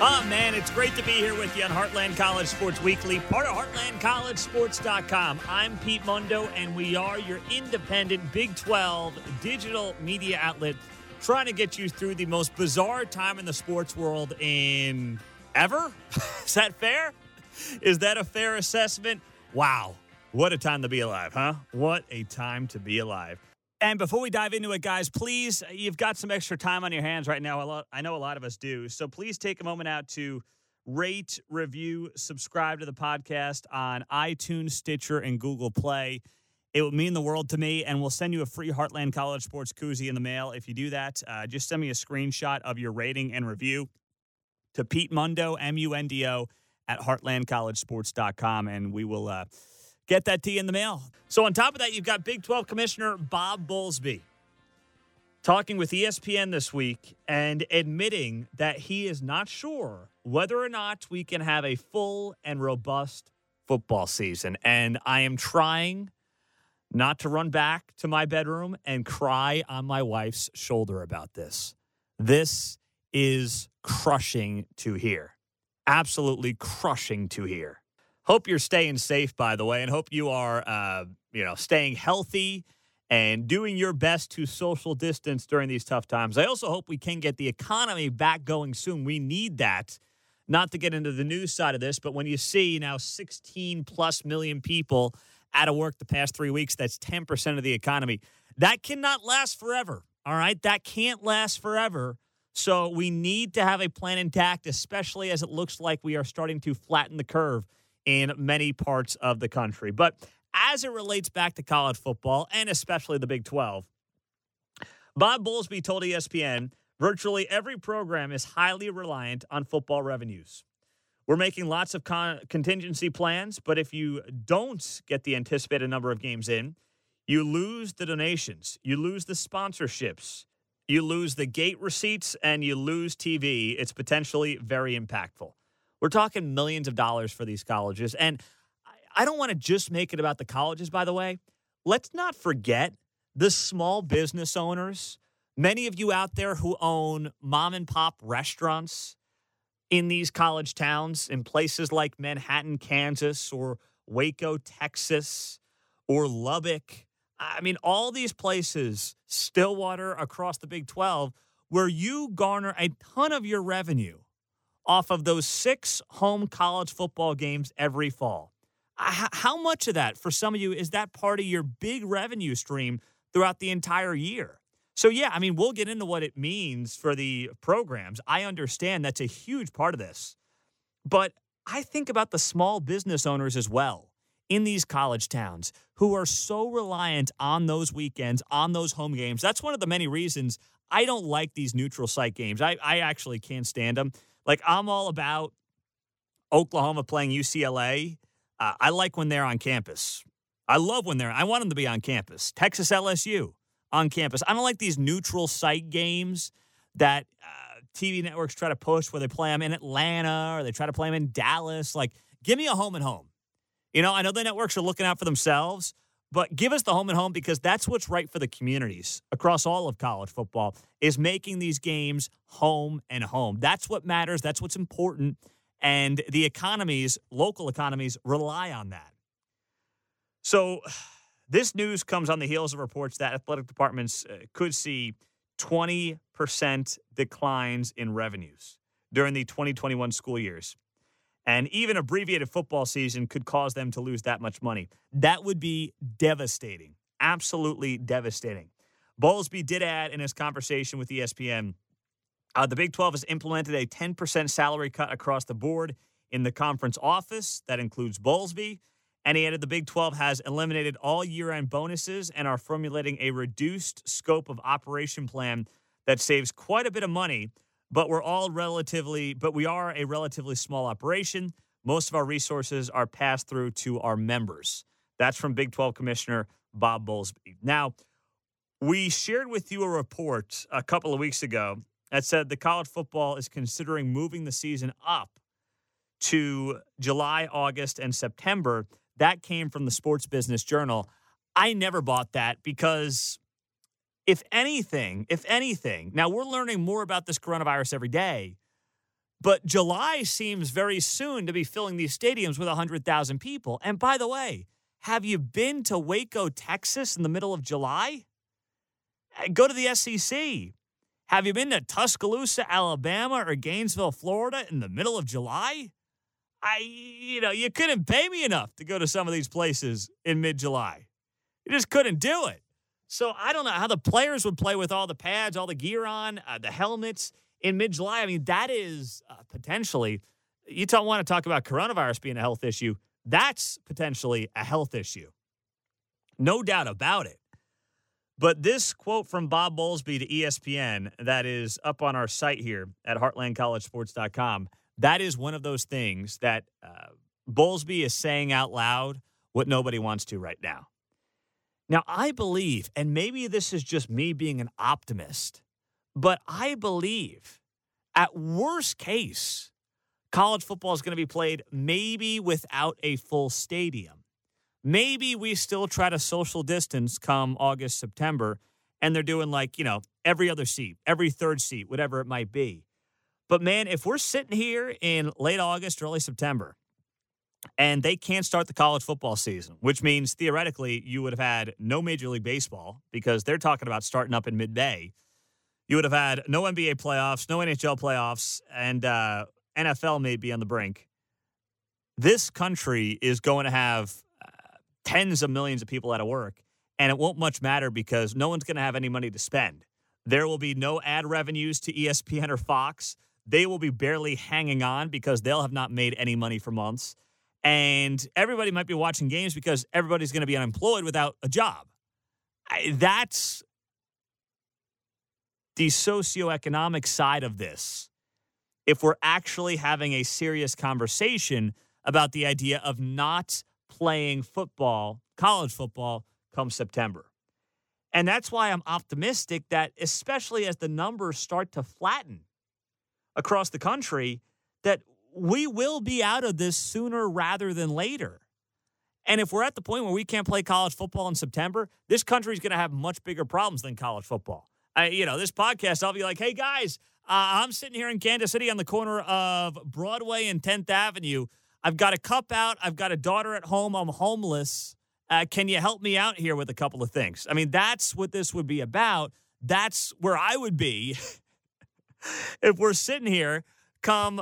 Oh, man, it's great to be here with you on Heartland College Sports Weekly, part of heartlandcollegesports.com. I'm Pete Mundo, and we are your independent Big 12 digital media outlet trying to get you through the most bizarre time in the sports world in ever. Is that fair? Is that a fair assessment? Wow. What a time to be alive, huh? What a time to be alive. And before we dive into it, guys, please, you've got some extra time on your hands right now. I know a lot of us do. So please take a moment out to rate, review, subscribe to the podcast on iTunes, Stitcher, and Google Play. It would mean the world to me, and we'll send you a free Heartland College Sports koozie in the mail. If you do that, just send me a screenshot of your rating and review to Pete Mundo, M-U-N-D-O, at heartlandcollegesports.com, and we will get that to you in the mail. So on top of that, you've got Big 12 Commissioner Bob Bowlsby talking with ESPN this week and admitting that he is not sure whether or not we can have a full and robust football season. And I am trying not to run back to my bedroom and cry on my wife's shoulder about this. This is crushing to hear. Absolutely crushing to hear. Hope you're staying safe, by the way, and hope you are, staying healthy and doing your best to social distance during these tough times. I also hope we can get the economy back going soon. We need that. Not to get into the news side of this, but when you see now 16-plus million people out of work the past 3 weeks, that's 10% of the economy. That cannot last forever, all right? That can't last forever. So we need to have a plan intact, especially as it looks like we are starting to flatten the curve in many parts of the country. But as it relates back to college football, and especially the Big 12, Bob Bowlsby told ESPN, virtually every program is highly reliant on football revenues. We're making lots of contingency plans, but if you don't get the anticipated number of games in, you lose the donations, you lose the sponsorships, you lose the gate receipts, and you lose TV. It's potentially very impactful. We're talking millions of dollars for these colleges. And I don't want to just make it about the colleges, by the way. Let's not forget the small business owners. Many of you out there who own mom and pop restaurants in these college towns, in places like Manhattan, Kansas, or Waco, Texas, or Lubbock. I mean, all these places, Stillwater, across the Big 12, where you garner a ton of your revenue off of those 6 home college football games every fall. How much of that, for some of you, is that part of your big revenue stream throughout the entire year? So, yeah, I mean, we'll get into what it means for the programs. I understand that's a huge part of this. But I think about the small business owners as well in these college towns who are so reliant on those weekends, on those home games. That's one of the many reasons I don't like these neutral site games. I actually can't stand them. Like, I'm all about Oklahoma playing UCLA. I like when they're on campus. I love when I want them to be on campus. Texas LSU on campus. I don't like these neutral site games that TV networks try to push where they play them in Atlanta or they try to play them in Dallas. Like, give me a home and home. You know, I know the networks are looking out for themselves, but give us the home and home because that's what's right for the communities across all of college football is making these games home and home. That's what matters. That's what's important. And the economies, local economies, rely on that. So this news comes on the heels of reports that athletic departments could see 20% declines in revenues during the 2021 school years. And even abbreviated football season could cause them to lose that much money. That would be devastating. Absolutely devastating. Bowlsby did add in his conversation with ESPN, the Big 12 has implemented a 10% salary cut across the board in the conference office. That includes Bowlsby. And he added the Big 12 has eliminated all year-end bonuses and are formulating a reduced scope of operation plan that saves quite a bit of money. But we are a relatively small operation. Most of our resources are passed through to our members. That's from Big 12 Commissioner Bob Bowlsby. Now, we shared with you a report a couple of weeks ago that said the college football is considering moving the season up to July, August, and September. That came from the Sports Business Journal. I never bought that because if anything, now we're learning more about this coronavirus every day, But July seems very soon to be filling these stadiums with 100,000 people. And by the way, have you been to Waco, Texas in the middle of July? Go to the SEC. Have you been to Tuscaloosa, Alabama, or Gainesville, Florida in the middle of July? You couldn't pay me enough to go to some of these places in mid-July. You just couldn't do it. So I don't know how the players would play with all the pads, all the gear on, the helmets in mid-July. I mean, that is potentially, you don't want to talk about coronavirus being a health issue. That's potentially a health issue. No doubt about it. But this quote from Bob Bowlsby to ESPN that is up on our site here at heartlandcollegesports.com, that is one of those things that Bowlsby is saying out loud what nobody wants to right now. Now, I believe, and maybe this is just me being an optimist, but I believe at worst case, college football is going to be played maybe without a full stadium. Maybe we still try to social distance come August, September, and they're doing every other seat, every third seat, whatever it might be. But, man, if we're sitting here in late August, early September, and they can't start the college football season, which means theoretically you would have had no Major League Baseball because they're talking about starting up in mid-May. You would have had no NBA playoffs, no NHL playoffs, and NFL may be on the brink. This country is going to have tens of millions of people out of work, and it won't much matter because no one's going to have any money to spend. There will be no ad revenues to ESPN or Fox. They will be barely hanging on because they'll have not made any money for months. And everybody might be watching games because everybody's going to be unemployed without a job. That's the socioeconomic side of this. If we're actually having a serious conversation about the idea of not playing football, college football, come September. And that's why I'm optimistic that, especially as the numbers start to flatten across the country, that we will be out of this sooner rather than later. And if we're at the point where we can't play college football in September, this country is going to have much bigger problems than college football. This podcast, I'll be like, hey, guys, I'm sitting here in Kansas City on the corner of Broadway and 10th Avenue. I've got a cup out. I've got a daughter at home. I'm homeless. Can you help me out here with a couple of things? I mean, that's what this would be about. That's where I would be if we're sitting here come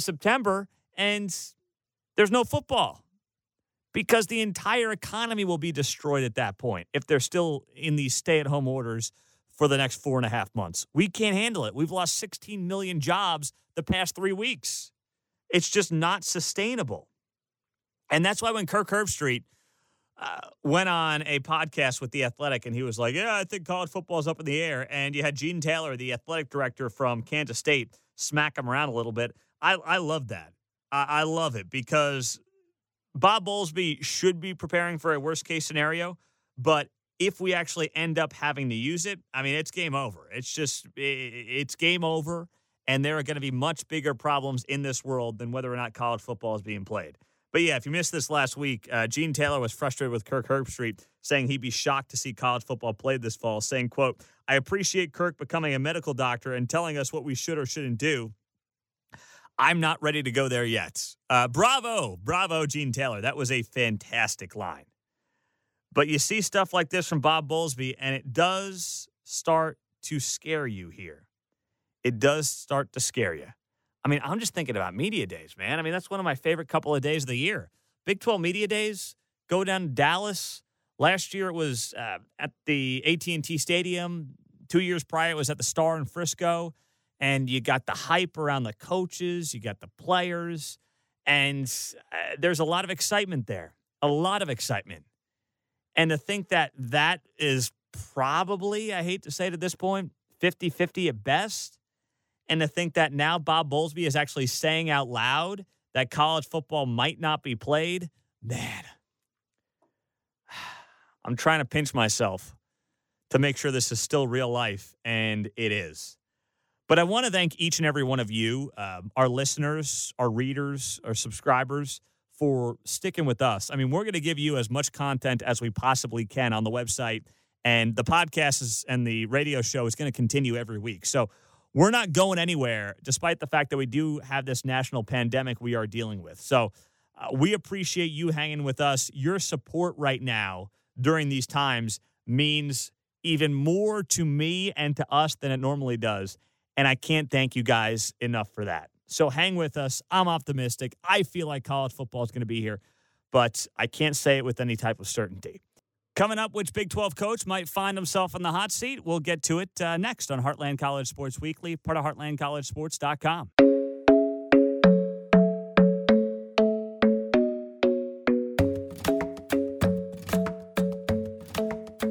September, and there's no football because the entire economy will be destroyed at that point if they're still in these stay-at-home orders for the next 4.5 months. We can't handle it. We've lost 16 million jobs the past 3 weeks. It's just not sustainable. And that's why when Kirk Herbstreit went on a podcast with The Athletic, and he was like, I think college football's up in the air. And you had Gene Taylor, the athletic director from Kansas State, smack him around a little bit. I love that. I love it because Bob Bowlsby should be preparing for a worst-case scenario, but if we actually end up having to use it, I mean, it's game over. It's game over, and there are going to be much bigger problems in this world than whether or not college football is being played. But, yeah, if you missed this last week, Gene Taylor was frustrated with Kirk Herbstreit, saying he'd be shocked to see college football played this fall, saying, quote, I appreciate Kirk becoming a medical doctor and telling us what we should or shouldn't do. I'm not ready to go there yet. Bravo, Gene Taylor. That was a fantastic line. But you see stuff like this from Bob Bowlsby, and it does start to scare you here. It does start to scare you. I mean, I'm just thinking about media days, man. I mean, that's one of my favorite couple of days of the year. Big 12 media days, go down to Dallas. Last year it was at the AT&T Stadium. 2 years prior it was at the Star in Frisco. And you got the hype around the coaches. You got the players. And there's a lot of excitement there. A lot of excitement. And to think that is probably, I hate to say it at this point, 50-50 at best. And to think that now Bob Bowlsby is actually saying out loud that college football might not be played, man, I'm trying to pinch myself to make sure this is still real life, and it is. But I want to thank each and every one of you, our listeners, our readers, our subscribers, for sticking with us. I mean, we're going to give you as much content as we possibly can on the website, and the podcast and the radio show is going to continue every week. So we're not going anywhere, despite the fact that we do have this national pandemic we are dealing with. So we appreciate you hanging with us. Your support right now during these times means even more to me and to us than it normally does. And I can't thank you guys enough for that. So hang with us. I'm optimistic. I feel like college football is going to be here, but I can't say it with any type of certainty. Coming up, which Big 12 coach might find himself in the hot seat? We'll get to it next on Heartland College Sports Weekly, part of heartlandcollegesports.com.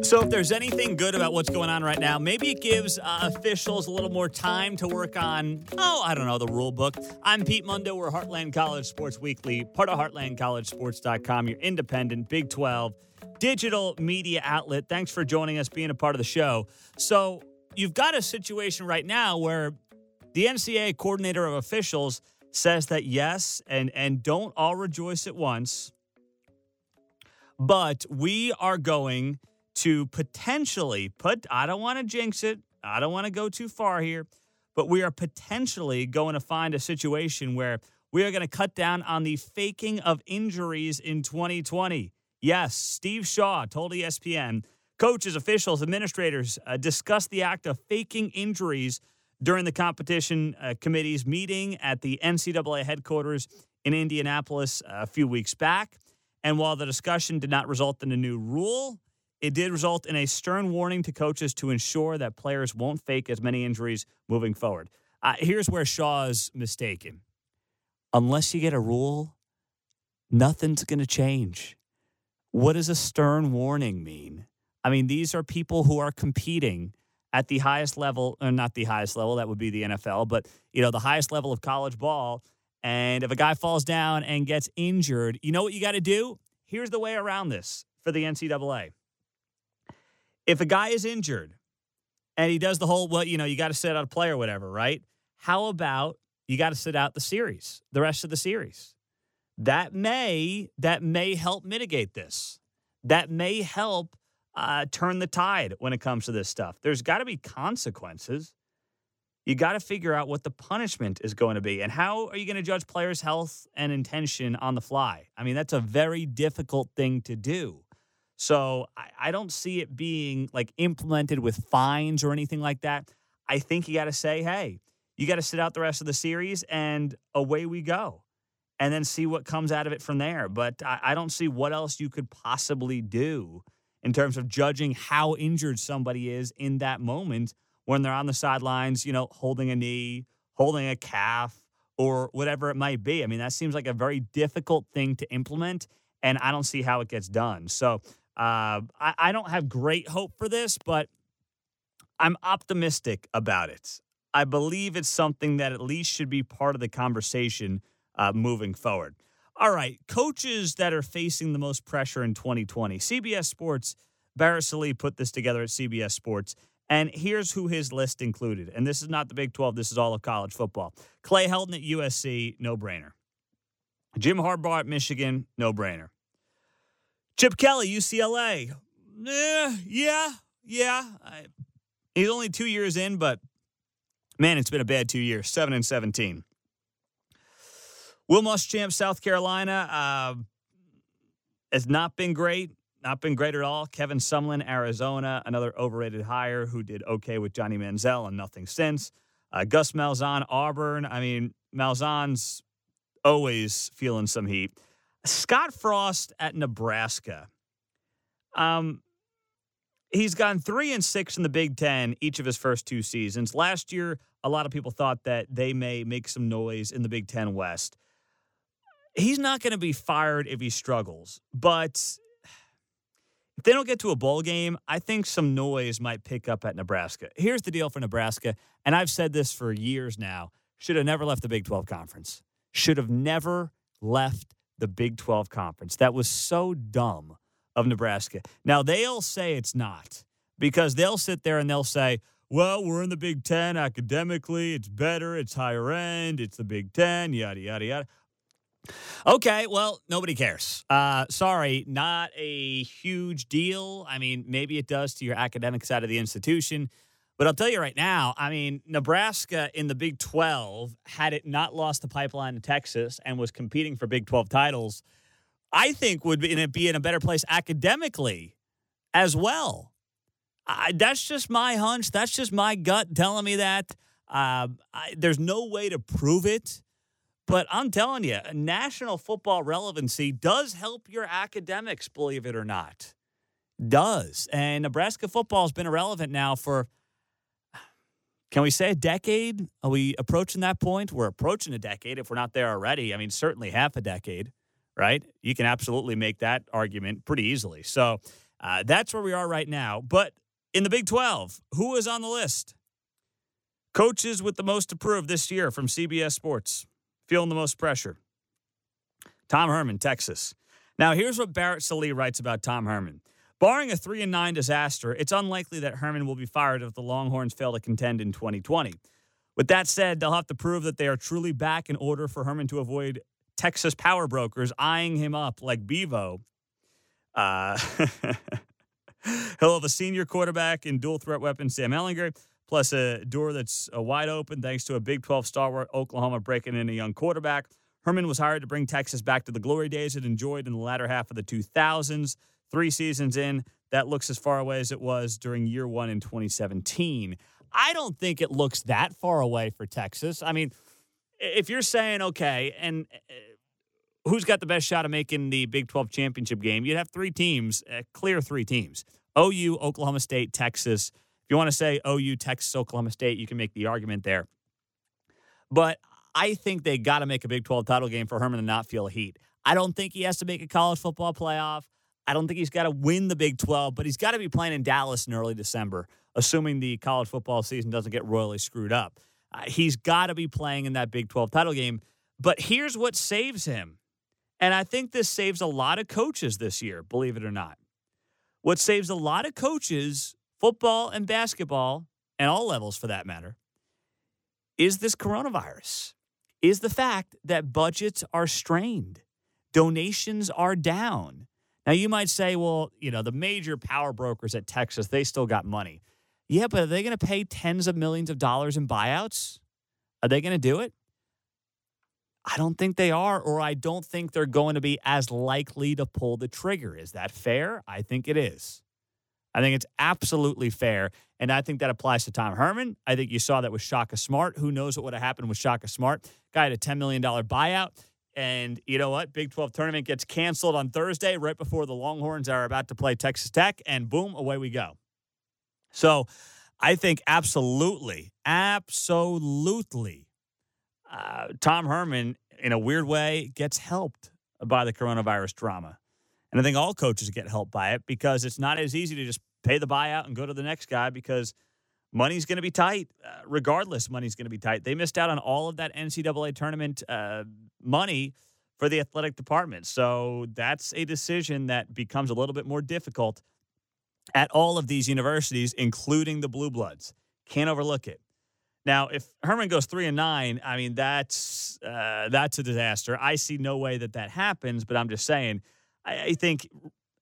So if there's anything good about what's going on right now, maybe it gives officials a little more time to work on, the rule book. I'm Pete Mundo. We're Heartland College Sports Weekly, part of heartlandcollegesports.com, your independent Big 12 digital media outlet. Thanks for joining us, being a part of the show. So you've got a situation right now where the NCAA coordinator of officials says that yes, and don't all rejoice at once, but we are going to potentially put, I don't want to jinx it, I don't want to go too far here, but we are potentially going to find a situation where we are going to cut down on the faking of injuries in 2020. Yes, Steve Shaw told ESPN, coaches, officials, administrators discussed the act of faking injuries during the competition committee's meeting at the NCAA headquarters in Indianapolis a few weeks back. And while the discussion did not result in a new rule, it did result in a stern warning to coaches to ensure that players won't fake as many injuries moving forward. Here's where Shaw's mistaken. Unless you get a rule, nothing's going to change. What does a stern warning mean? I mean, these are people who are competing at the highest level, or not the highest level, that would be the NFL, but, you know, the highest level of college ball. And if a guy falls down and gets injured, you know what you got to do? Here's the way around this for the NCAA. If a guy is injured and he does the whole, well, you know, you got to sit out a play or whatever, right? How about you got to sit out the series, the rest of the series? That may help mitigate this. That may help turn the tide when it comes to this stuff. There's got to be consequences. You got to figure out what the punishment is going to be and how are you going to judge players' health and intention on the fly? I mean, that's a very difficult thing to do. So I don't see it being like implemented with fines or anything like that. I think you got to say, hey, you got to sit out the rest of the series and away we go. And then see what comes out of it from there. But I don't see what else you could possibly do in terms of judging how injured somebody is in that moment when they're on the sidelines, you know, holding a knee, holding a calf, or whatever it might be. I mean, that seems like a very difficult thing to implement, and I don't see how it gets done. So I don't have great hope for this, but I'm optimistic about it. I believe it's something that at least should be part of the conversation moving forward. All right, coaches that are facing the most pressure in 2020. CBS Sports, Barrett Sallee put this together at CBS Sports, and here's who his list included. And this is not the Big 12, this is all of college football. Clay Helton at USC, no-brainer. Jim Harbaugh at Michigan, no-brainer. Chip Kelly, UCLA, he's only 2 years in, but, man, it's been a bad 2 years, 7-17. Will Muschamp, South Carolina, has not been great at all. Kevin Sumlin, Arizona, another overrated hire who did okay with Johnny Manziel and nothing since. Gus Malzahn, Auburn. I mean, Malzahn's always feeling some heat. Scott Frost at Nebraska. He's gone 3-6 in the Big Ten each of his first two seasons. Last year, a lot of people thought that they may make some noise in the Big Ten West. He's not going to be fired if he struggles, but if they don't get to a bowl game, I think some noise might pick up at Nebraska. Here's the deal for Nebraska, and I've said this for years now, should have never left the Big 12 Conference. Should have never left the Big 12 Conference. That was so dumb of Nebraska. Now, they'll say it's not, because they'll sit there and they'll say, well, we're in the Big Ten academically. It's better. It's higher end. It's the Big Ten, yada, yada, yada. Okay, well, nobody cares. Sorry, not a huge deal. I mean, maybe it does to your academic side of the institution, But I'll tell you right now, I mean, Nebraska in the Big 12, had it not lost the pipeline to Texas and was competing for Big 12 titles, I think would be in a better place academically as well. That's just my hunch. That's just my gut telling me that. There's no way to prove it. But I'm telling you, national football relevancy does help your academics, believe it or not. Does. And Nebraska football has been irrelevant now for, can we say a decade? Are we approaching that point? We're approaching a decade if we're not there already. I mean, certainly half a decade, right? You can absolutely make that argument pretty easily. So that's where we are right now. But in the Big 12, who is on the list? Coaches with the most approved this year from CBS Sports. Feeling the most pressure. Tom Herman, Texas. Now, here's what Barrett Sallee writes about Tom Herman. Barring a 3-9 disaster, it's unlikely that Herman will be fired if the Longhorns fail to contend in 2020. With that said, they'll have to prove that they are truly back in order for Herman to avoid Texas power brokers eyeing him up like Bevo. He'll have a senior quarterback and dual threat weapon Sam Ehlinger, plus a door that's wide open thanks to a Big 12 stalwart Oklahoma breaking in a young quarterback. Herman was hired to bring Texas back to the glory days it enjoyed in the latter half of the 2000s. 3 seasons in, that looks as far away as it was during year one in 2017. I don't think it looks that far away for Texas. I mean, if you're saying, okay, and who's got the best shot of making the Big 12 championship game, you'd have 3 teams, clear 3 teams. OU, Oklahoma State, Texas. You want to say OU, Texas, Oklahoma State, you can make the argument there. But I think they got to make a Big 12 title game for Herman to not feel heat. I don't think he has to make a college football playoff. I don't think he's got to win the Big 12, but he's got to be playing in Dallas in early December, assuming the college football season doesn't get royally screwed up. He's got to be playing in that Big 12 title game. But here's what saves him. And I think this saves a lot of coaches this year, believe it or not. What saves a lot of coaches, football and basketball, and all levels for that matter, is this coronavirus, is the fact that budgets are strained, donations are down. Now, you might say, well, you know, the major power brokers at Texas, they still got money. Yeah, but are they going to pay tens of millions of dollars in buyouts? Are they going to do it? I don't think they are, or I don't think they're going to be as likely to pull the trigger. Is that fair? I think it is. I think it's absolutely fair, and I think that applies to Tom Herman. I think you saw that with Shaka Smart. Who knows what would have happened with Shaka Smart? Guy had a $10 million buyout, and you know what? Big 12 tournament gets canceled on Thursday right before the Longhorns are about to play Texas Tech, and boom, away we go. So I think absolutely, Tom Herman, in a weird way, gets helped by the coronavirus drama. And I think all coaches get helped by it because it's not as easy to just pay the buyout and go to the next guy because money's going to be tight. Regardless, money's going to be tight. They missed out on all of that NCAA tournament money for the athletic department. So that's a decision that becomes a little bit more difficult at all of these universities, including the Blue Bloods. Can't overlook it. Now, if Herman goes 3-9, I mean, that's a disaster. I see no way that happens, but I'm just saying – I think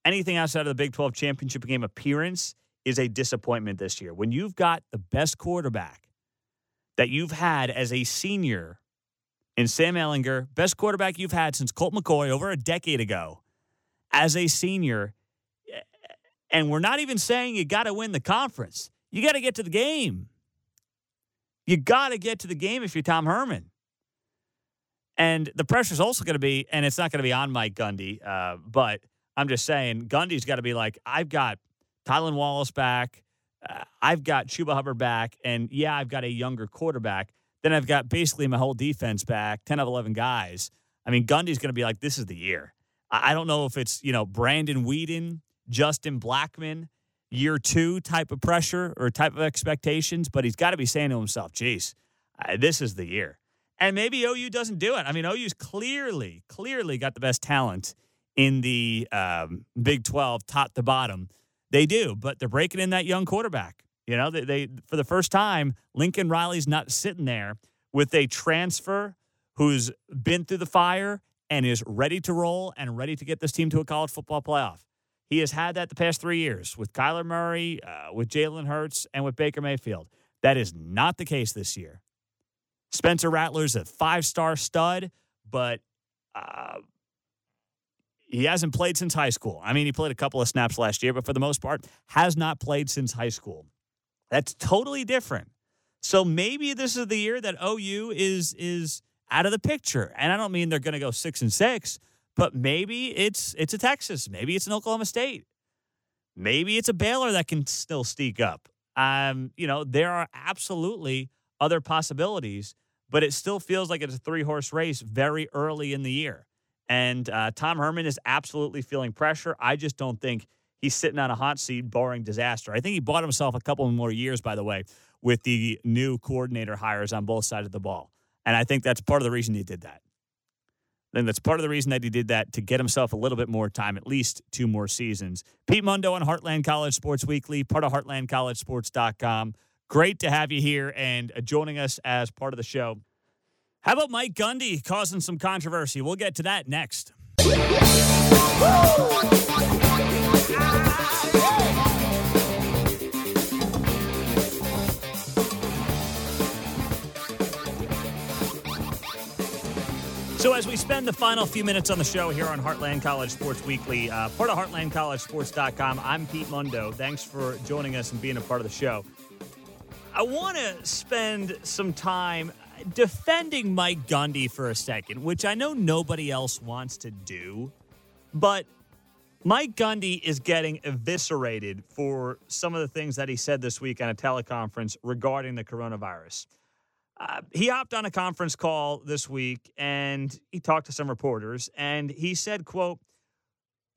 anything outside of the Big 12 championship game appearance is a disappointment this year. When you've got the best quarterback that you've had as a senior in Sam Ehlinger, best quarterback you've had since Colt McCoy over a decade ago as a senior, and we're not even saying you got to win the conference. You got to get to the game. You got to get to the game if you're Tom Herman. And the pressure's also going to be, and it's not going to be on Mike Gundy, but I'm just saying, Gundy's got to be like, I've got Tylan Wallace back, I've got Chuba Hubbard back, and yeah, I've got a younger quarterback. Then I've got basically my whole defense back, 10 of 11 guys. I mean, Gundy's going to be like, this is the year. I don't know if it's, you know, Brandon Weeden, Justin Blackman, year 2 type of pressure or type of expectations, but he's got to be saying to himself, geez, this is the year. And maybe OU doesn't do it. I mean, OU's clearly got the best talent in the Big 12, top to bottom. They do, but they're breaking in that young quarterback. You know, they for the first time, Lincoln Riley's not sitting there with a transfer who's been through the fire and is ready to roll and ready to get this team to a college football playoff. He has had that the past 3 years with Kyler Murray, with Jalen Hurts, and with Baker Mayfield. That is not the case this year. Spencer Rattler's a five-star stud, but he hasn't played since high school. I mean, he played a couple of snaps last year, but for the most part, has not played since high school. That's totally different. So maybe this is the year that OU is out of the picture. And I don't mean they're going to go 6-6, but maybe it's a Texas. Maybe it's an Oklahoma State. Maybe it's a Baylor that can still sneak up. There are absolutely other possibilities, but it still feels like it's a three-horse race very early in the year. And Tom Herman is absolutely feeling pressure. I just don't think he's sitting on a hot seat barring disaster. I think he bought himself a couple more years, by the way, with the new coordinator hires on both sides of the ball. And I think that's part of the reason he did that. Then that's part of the reason that he did that, to get himself a little bit more time, at least two more seasons. Pete Mundo on Heartland College Sports Weekly, part of heartlandcollegesports.com. Great to have you here and joining us as part of the show. How about Mike Gundy causing some controversy? We'll get to that next. So as we spend the final few minutes on the show here on Heartland College Sports Weekly, part of heartlandcollegesports.com, I'm Pete Mundo. Thanks for joining us and being a part of the show. I want to spend some time defending Mike Gundy for a second, which I know nobody else wants to do, but Mike Gundy is getting eviscerated for some of the things that he said this week on a teleconference regarding the coronavirus. He hopped on a conference call this week, and he talked to some reporters, and he said, quote,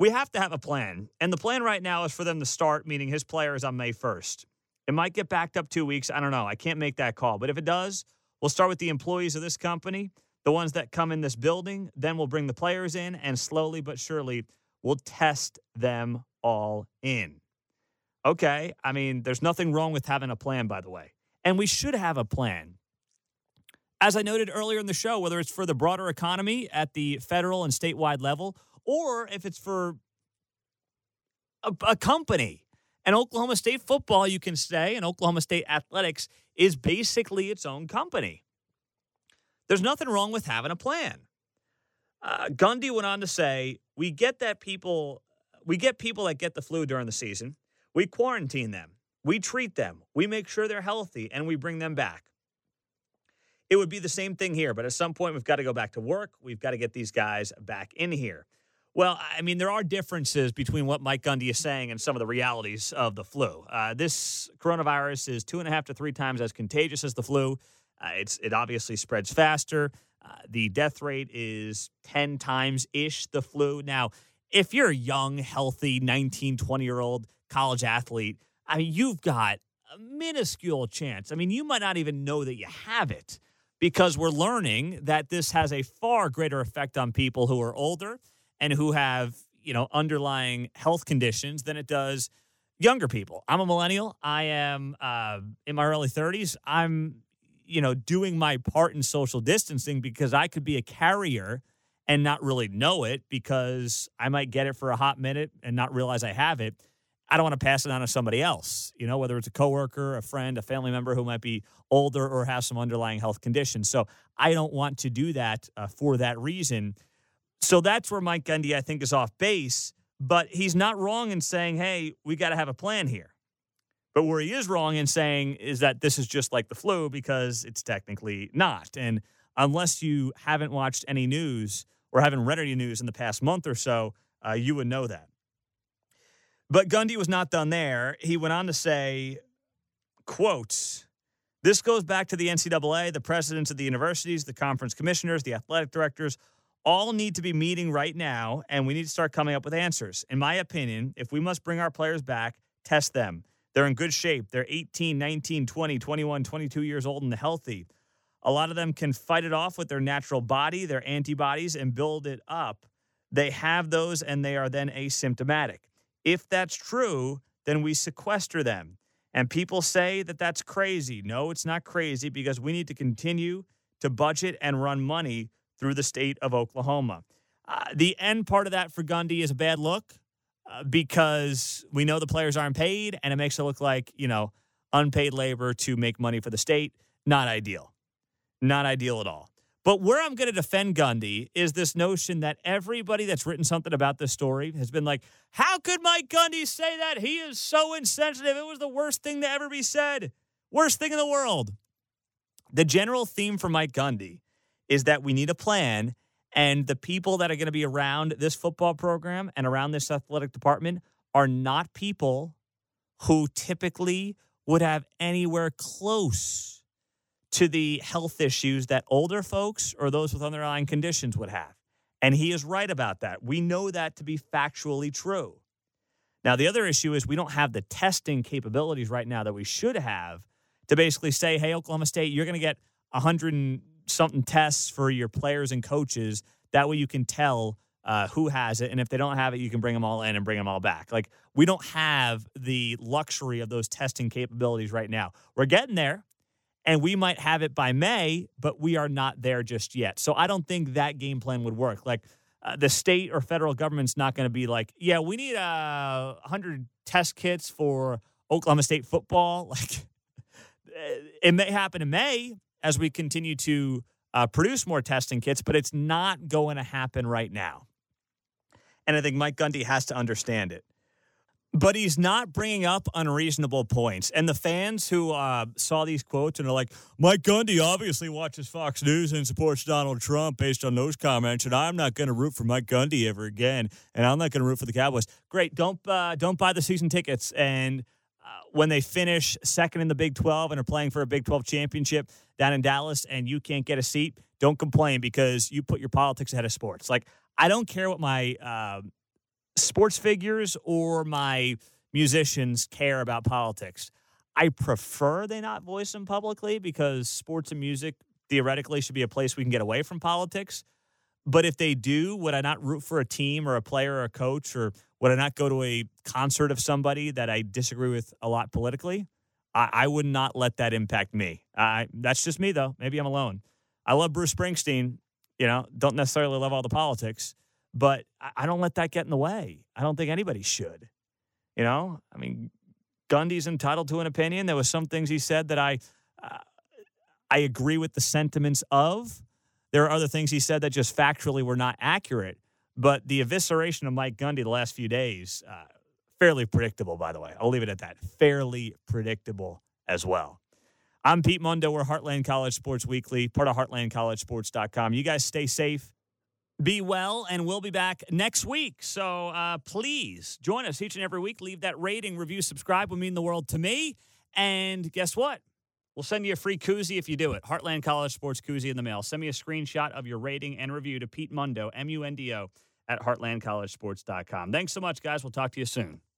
"We have to have a plan, and the plan right now is for them to start, meaning his players, on May 1st. It might get backed up 2 weeks. I don't know. I can't make that call, but if it does, we'll start with the employees of this company, the ones that come in this building. Then we'll bring the players in, and slowly but surely, we'll test them all in." Okay, I mean, there's nothing wrong with having a plan, by the way. And we should have a plan. As I noted earlier in the show, whether it's for the broader economy at the federal and statewide level, or if it's for a company. And Oklahoma State football, you can say, and Oklahoma State athletics is basically its own company. There's nothing wrong with having a plan. Gundy went on to say, we get people that get the flu during the season. We quarantine them. We treat them. We make sure they're healthy, and we bring them back. It would be the same thing here, but at some point we've got to go back to work. We've got to get these guys back in here. Well, I mean, there are differences between what Mike Gundy is saying and some of the realities of the flu. This coronavirus is 2.5 to 3 times as contagious as the flu. It obviously spreads faster. The death rate is 10 times-ish the flu. Now, if you're a young, healthy, 19, 20-year-old college athlete, I mean, you've got a minuscule chance. I mean, you might not even know that you have it, because we're learning that this has a far greater effect on people who are older and who have, underlying health conditions than it does younger people. I'm a millennial. I am in my early 30s. I'm, doing my part in social distancing because I could be a carrier and not really know it, because I might get it for a hot minute and not realize I have it. I don't want to pass it on to somebody else, whether it's a coworker, a friend, a family member who might be older or have some underlying health condition. So I don't want to do that for that reason. So that's where Mike Gundy, I think, is off base, but he's not wrong in saying, hey, we got to have a plan here. But where he is wrong in saying is that this is just like the flu, because it's technically not. And unless you haven't watched any news or haven't read any news in the past month or so, you would know that. But Gundy was not done there. He went on to say, quote, "This goes back to the NCAA, the presidents of the universities, the conference commissioners, the athletic directors, all need to be meeting right now, and we need to start coming up with answers. In my opinion, if we must bring our players back, test them. They're in good shape. They're 18, 19, 20, 21, 22 years old and healthy. A lot of them can fight it off with their natural body, their antibodies, and build it up. They have those, and they are then asymptomatic. If that's true, then we sequester them. And people say that that's crazy. No, it's not crazy, because we need to continue to budget and run money through the state of Oklahoma." The end part of that for Gundy is a bad look. because we know the players aren't paid, and it makes it look like, you know, unpaid labor to make money for the state. Not ideal. Not ideal at all. But where I'm going to defend Gundy is this notion that everybody that's written something about this story has been like, how could Mike Gundy say that? He is so insensitive. It was the worst thing to ever be said. Worst thing in the world. The general theme for Mike Gundy is that we need a plan, and the people that are going to be around this football program and around this athletic department are not people who typically would have anywhere close to the health issues that older folks or those with underlying conditions would have. And he is right about that. We know that to be factually true. Now, the other issue is we don't have the testing capabilities right now that we should have to basically say, hey, Oklahoma State, you're going to get 100 and something tests for your players and coaches. That way you can tell who has it. And if they don't have it, you can bring them all in and bring them all back. Like, we don't have the luxury of those testing capabilities right now. We're getting there, and we might have it by May, but we are not there just yet. So I don't think that game plan would work. Like, the state or federal government's not going to be like, yeah, we need 100 test kits for Oklahoma State football. Like, it may happen in May as we continue to produce more testing kits, but it's not going to happen right now. And I think Mike Gundy has to understand it. But he's not bringing up unreasonable points. And the fans who saw these quotes and are like, Mike Gundy obviously watches Fox News and supports Donald Trump based on those comments, and I'm not going to root for Mike Gundy ever again, and I'm not going to root for the Cowboys. Great, don't buy the season tickets. And when they finish second in the Big 12 and are playing for a Big 12 championship down in Dallas and you can't get a seat, don't complain because you put your politics ahead of sports. Like, I don't care what my sports figures or my musicians care about politics. I prefer they not voice them publicly because sports and music theoretically should be a place we can get away from politics. But if they do, would I not root for a team or a player or a coach, or would I not go to a concert of somebody that I disagree with a lot politically? I would not let that impact me. That's just me, though. Maybe I'm alone. I love Bruce Springsteen. You know, don't necessarily love all the politics. But I don't let that get in the way. I don't think anybody should. You know, I mean, Gundy's entitled to an opinion. There was some things he said that I agree with the sentiments of. There are other things he said that just factually were not accurate. But the evisceration of Mike Gundy the last few days, fairly predictable, by the way. I'll leave it at that. Fairly predictable as well. I'm Pete Mundo. We're Heartland College Sports Weekly, part of heartlandcollegesports.com. You guys stay safe. Be well, and we'll be back next week. So please join us each and every week. Leave that rating, review, subscribe. Would mean the world to me. And guess what? We'll send you a free koozie if you do it. Heartland College Sports koozie in the mail. Send me a screenshot of your rating and review to Pete Mundo, MUNDO, at heartlandcollegesports.com. Thanks so much, guys. We'll talk to you soon.